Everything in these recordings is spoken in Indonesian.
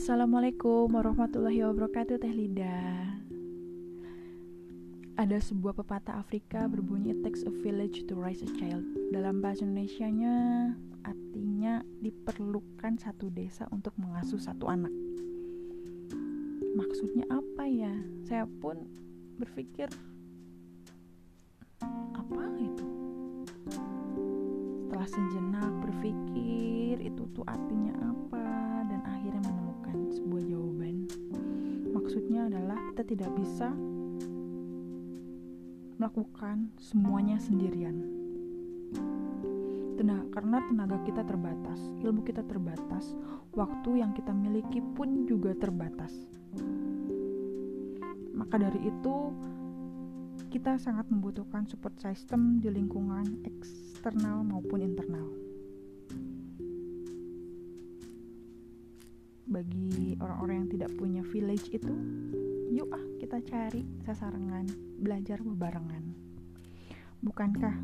Assalamualaikum warahmatullahi wabarakatuh, Teh Lida. Ada sebuah pepatah Afrika berbunyi "It takes a village to raise a child". Dalam bahasa Indonesianya artinya diperlukan satu desa untuk mengasuh satu anak. Maksudnya apa ya? Saya pun berpikir apa itu. Setelah sejenak berpikir itu tuh artinya apa, dan akhirnya menemukan sebuah jawaban. Maksudnya adalah kita tidak bisa melakukan semuanya sendirian. Karena tenaga kita terbatas, ilmu kita terbatas, waktu yang kita miliki pun juga terbatas. Maka dari itu kita sangat membutuhkan support system di lingkungan eksternal maupun internal. Bagi orang-orang yang tidak punya village itu, yuk kita cari sasarangan, belajar bebarengan. Bukankah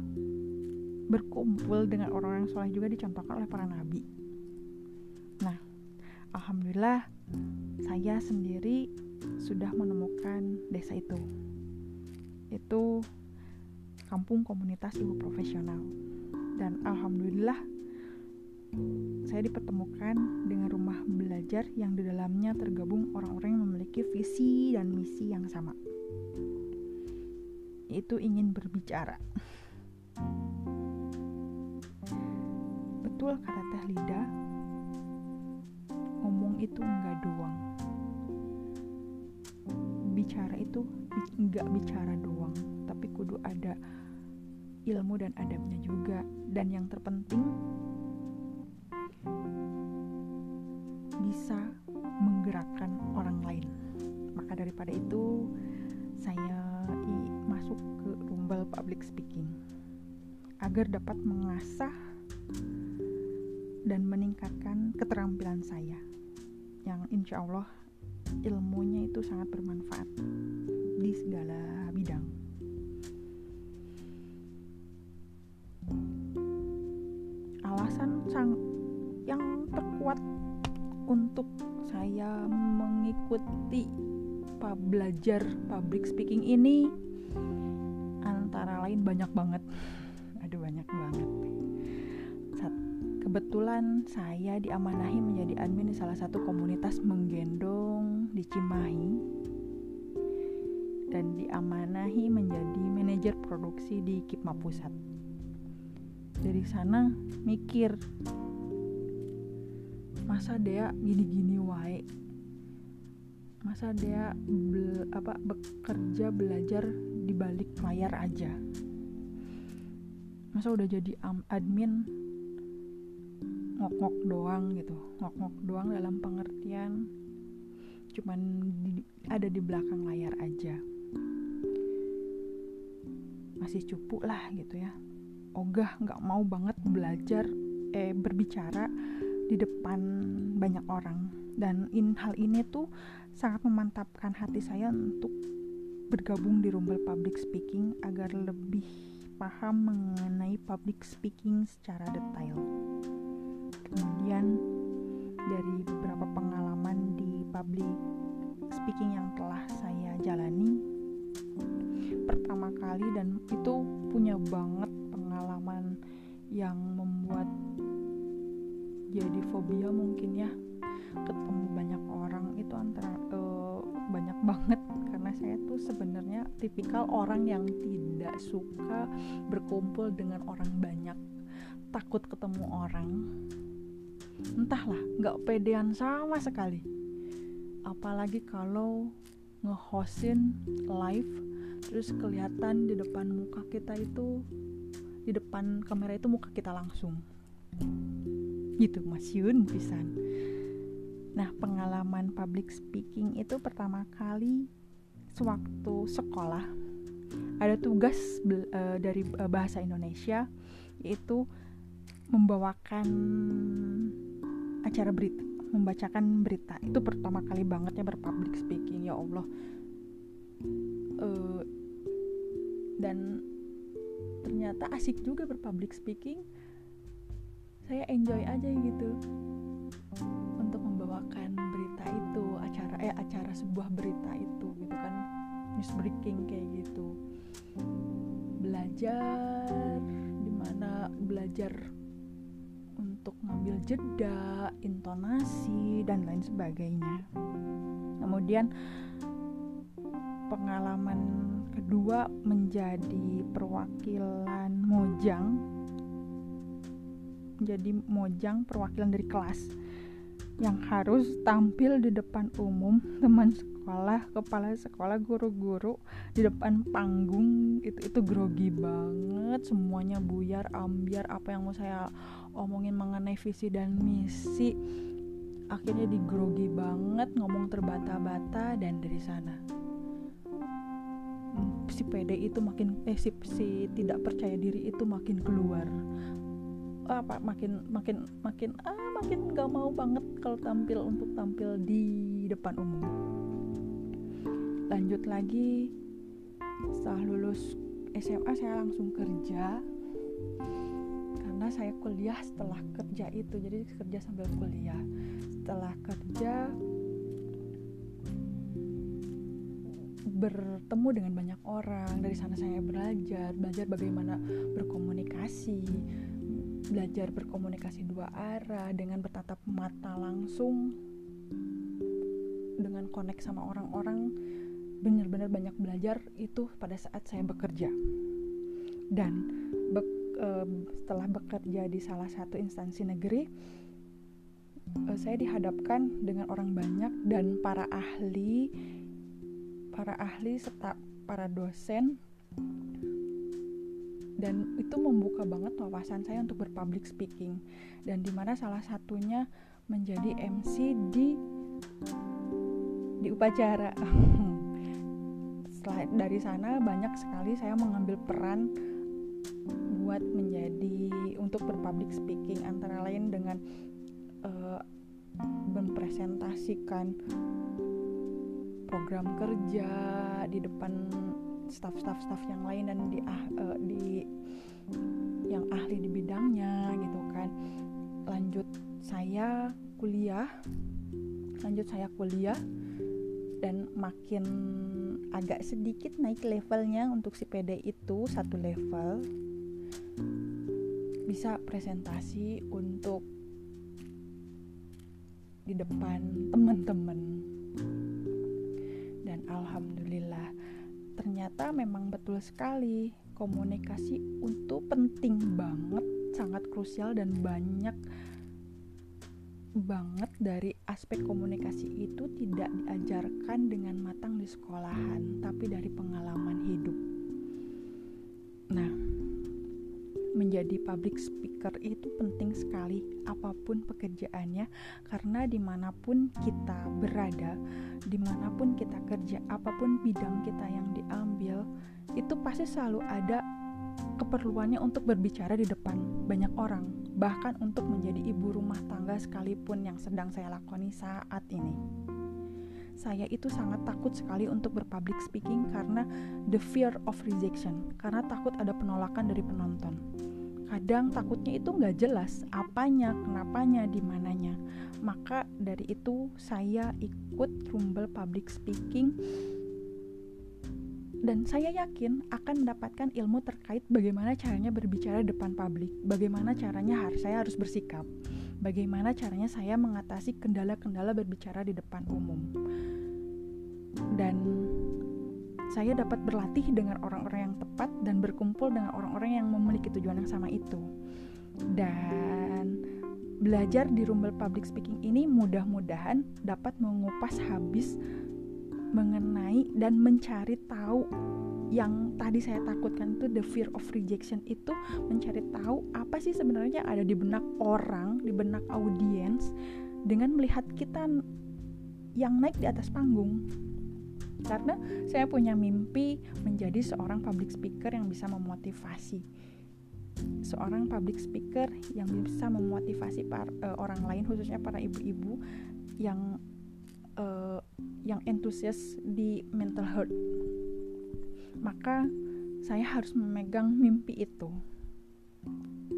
berkumpul dengan orang-orang soleh juga dicontohkan oleh para nabi? Nah, alhamdulillah saya sendiri sudah menemukan desa itu. Itu kampung komunitas ibu profesional, dan alhamdulillah saya dipertemukan dengan rumah belajar yang di dalamnya tergabung orang-orang yang memiliki visi dan misi yang sama, yaitu ingin berbicara. Betul kata Teh Lida, ngomong itu enggak doang, bicara itu nggak bicara doang, tapi kudu ada ilmu dan adabnya juga. Dan yang terpenting bisa menggerakkan orang lain. Maka daripada itu saya masuk ke rumbal public speaking agar dapat mengasah dan meningkatkan keterampilan saya, yang insya Allah ilmunya itu sangat bermanfaat di segala bidang. Alasan yang terkuat untuk saya mengikuti belajar public speaking ini antara lain banyak banget. Kebetulan saya diamanahi menjadi admin di salah satu komunitas menggendong di Cimahi, dan diamanahi menjadi manajer produksi di Kipma Pusat. Dari sana mikir, masa dia gini-gini wae, masa dia bekerja belajar di balik layar aja, masa udah jadi admin ngok-ngok doang gitu. Ngok-ngok doang dalam pengertian cuman ada di belakang layar aja, masih cupu lah gitu ya, ogah, gak mau banget belajar berbicara di depan banyak orang. Dan hal ini tuh sangat memantapkan hati saya untuk bergabung di rumbel public speaking agar lebih paham mengenai public speaking secara detail. Kemudian dari beberapa pengalaman di public speaking yang telah saya jalani pertama kali, dan itu punya banget pengalaman yang membuat jadi fobia mungkin ya, ketemu banyak orang itu banyak banget. Karena saya tuh sebenarnya tipikal orang yang tidak suka berkumpul dengan orang banyak, takut ketemu orang, entahlah, gak pedean sama sekali. Apalagi kalau nge-hostin live terus kelihatan di depan muka kita itu, di depan kamera itu muka kita langsung gitu, Mas Yun pisan. Nah, pengalaman public speaking itu pertama kali sewaktu sekolah. Ada tugas dari bahasa Indonesia, yaitu membawakan acara berita, membacakan berita. Itu pertama kali bangetnya berpublic speaking, ya Allah. Dan ternyata asik juga berpublic speaking. Saya enjoy aja gitu untuk membawakan berita kayak acara sebuah berita itu gitu kan, news breaking kayak gitu. Belajar dimana belajar untuk ngambil jeda, intonasi dan lain sebagainya. Kemudian pengalaman kedua menjadi perwakilan mojang, menjadi mojang perwakilan dari kelas yang harus tampil di depan umum, teman sekolah, kepala sekolah, guru-guru di depan panggung. Itu grogi banget, semuanya buyar, ambiar, apa yang mau saya omongin mengenai visi dan misi akhirnya digrogi banget, ngomong terbata-bata. Dan dari sana si pede itu makin si tidak percaya diri itu makin keluar. Apa makin nggak mau banget kalau tampil di depan umum. Lanjut lagi, setelah lulus SMA saya langsung kerja karena saya kuliah setelah kerja itu, jadi kerja sambil kuliah. Setelah kerja bertemu dengan banyak orang, dari sana saya belajar bagaimana berkomunikasi, belajar berkomunikasi dua arah dengan bertatap mata langsung, dengan connect sama orang-orang. Benar-benar banyak belajar itu pada saat saya bekerja. Dan setelah bekerja di salah satu instansi negeri, saya dihadapkan dengan orang banyak dan para ahli serta para dosen. Dan itu membuka banget wawasan saya untuk berpublic speaking, dan dimana salah satunya menjadi MC di upacara. Setelah dari sana banyak sekali saya mengambil peran untuk berpublic speaking, antara lain dengan mempresentasikan program kerja di depan staff yang lain dan yang ahli di bidangnya gitu kan. Lanjut saya kuliah dan makin agak sedikit naik levelnya untuk si PD itu, satu level bisa presentasi untuk di depan teman-teman. Dan alhamdulillah ternyata memang betul sekali, komunikasi itu penting banget, sangat krusial, dan banyak banget dari aspek komunikasi itu tidak diajarkan dengan matang di sekolahan, tapi dari pengalaman hidup. Nah, menjadi public speaker itu penting sekali apapun pekerjaannya, karena dimanapun kita berada, dimanapun kita kerja, apapun bidang kita yang diambil, itu pasti selalu ada keperluannya untuk berbicara di depan banyak orang, bahkan untuk menjadi ibu rumah tangga sekalipun, yang sedang saya lakoni saat ini. Saya itu sangat takut sekali untuk berpublic speaking karena the fear of rejection, karena takut ada penolakan dari penonton. Kadang takutnya itu nggak jelas apanya, kenapanya, dimananya. Maka dari itu saya ikut rumbel public speaking, dan saya yakin akan mendapatkan ilmu terkait bagaimana caranya berbicara depan publik, bagaimana caranya saya harus bersikap, bagaimana caranya saya mengatasi kendala-kendala berbicara di depan umum. Dan saya dapat berlatih dengan orang-orang yang tepat dan berkumpul dengan orang-orang yang memiliki tujuan yang sama itu. Dan belajar di rumbel public speaking ini mudah-mudahan dapat mengupas habis mengenai dan mencari tahu yang tadi saya takutkan itu, the fear of rejection itu, mencari tahu apa sih sebenarnya yang ada di benak orang, di benak audiens, dengan melihat kita yang naik di atas panggung. Karena saya punya mimpi menjadi seorang public speaker yang bisa memotivasi, seorang public speaker yang bisa memotivasi orang lain, khususnya para ibu-ibu yang antusias di mental health. Maka saya harus memegang mimpi itu.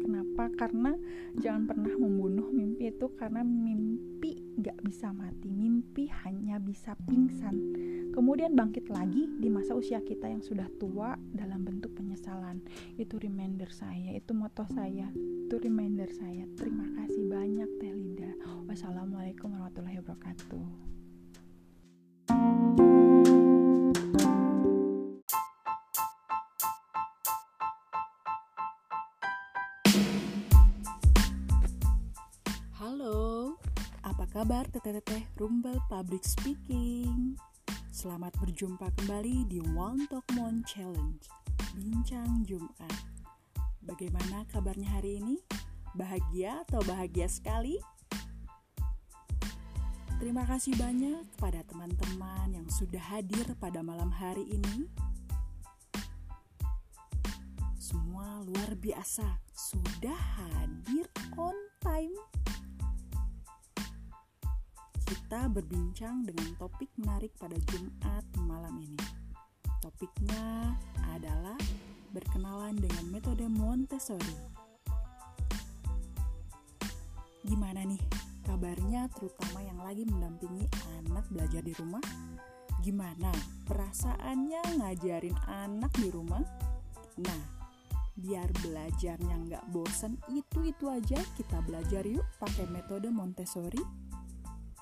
Kenapa? Kenapa? Karena jangan pernah membunuh mimpi itu, karena mimpi gak bisa mati, mimpi hanya bisa pingsan kemudian bangkit lagi di masa usia kita yang sudah tua dalam bentuk penyesalan. Itu reminder saya, itu moto saya, itu reminder saya. Terima kasih banyak Teh Lida. Wassalamualaikum warahmatullahi wabarakatuh. Kabar teteh-teteh Rumbel Public Speaking. Selamat berjumpa kembali di One Talk One Challenge, Bincang Jumat. Bagaimana kabarnya hari ini? Bahagia atau bahagia sekali? Terima kasih banyak kepada teman-teman yang sudah hadir pada malam hari ini. Semua luar biasa, sudah hadir on time. Kita berbincang dengan topik menarik pada Jumat malam ini. Topiknya adalah berkenalan dengan metode Montessori. Gimana nih kabarnya, terutama yang lagi mendampingi anak belajar di rumah? Gimana perasaannya ngajarin anak di rumah? Nah, biar belajarnya nggak bosan itu aja, kita belajar yuk pakai metode Montessori.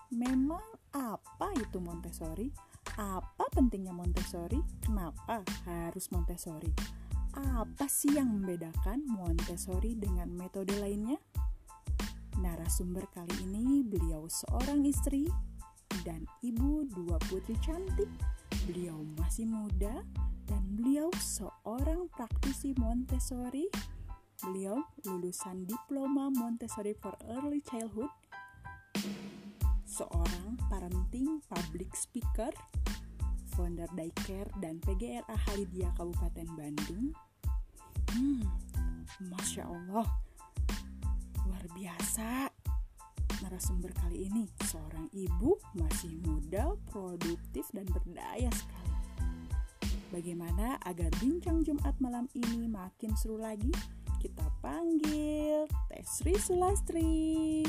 Memang apa itu Montessori? Apa pentingnya Montessori? Kenapa harus Montessori? Apa sih yang membedakan Montessori dengan metode lainnya? Narasumber kali ini beliau seorang istri dan ibu dua putri cantik. Beliau masih muda dan beliau seorang praktisi Montessori. Beliau lulusan diploma Montessori for Early Childhood, seorang parenting public speaker, founder daycare dan PGRA Haridya Kabupaten Bandung. Masya Allah, luar biasa. Narasumber kali ini seorang ibu masih muda, produktif dan berdaya sekali. Bagaimana agar bincang Jumat malam ini makin seru lagi? Kita panggil Tesri Sulastri.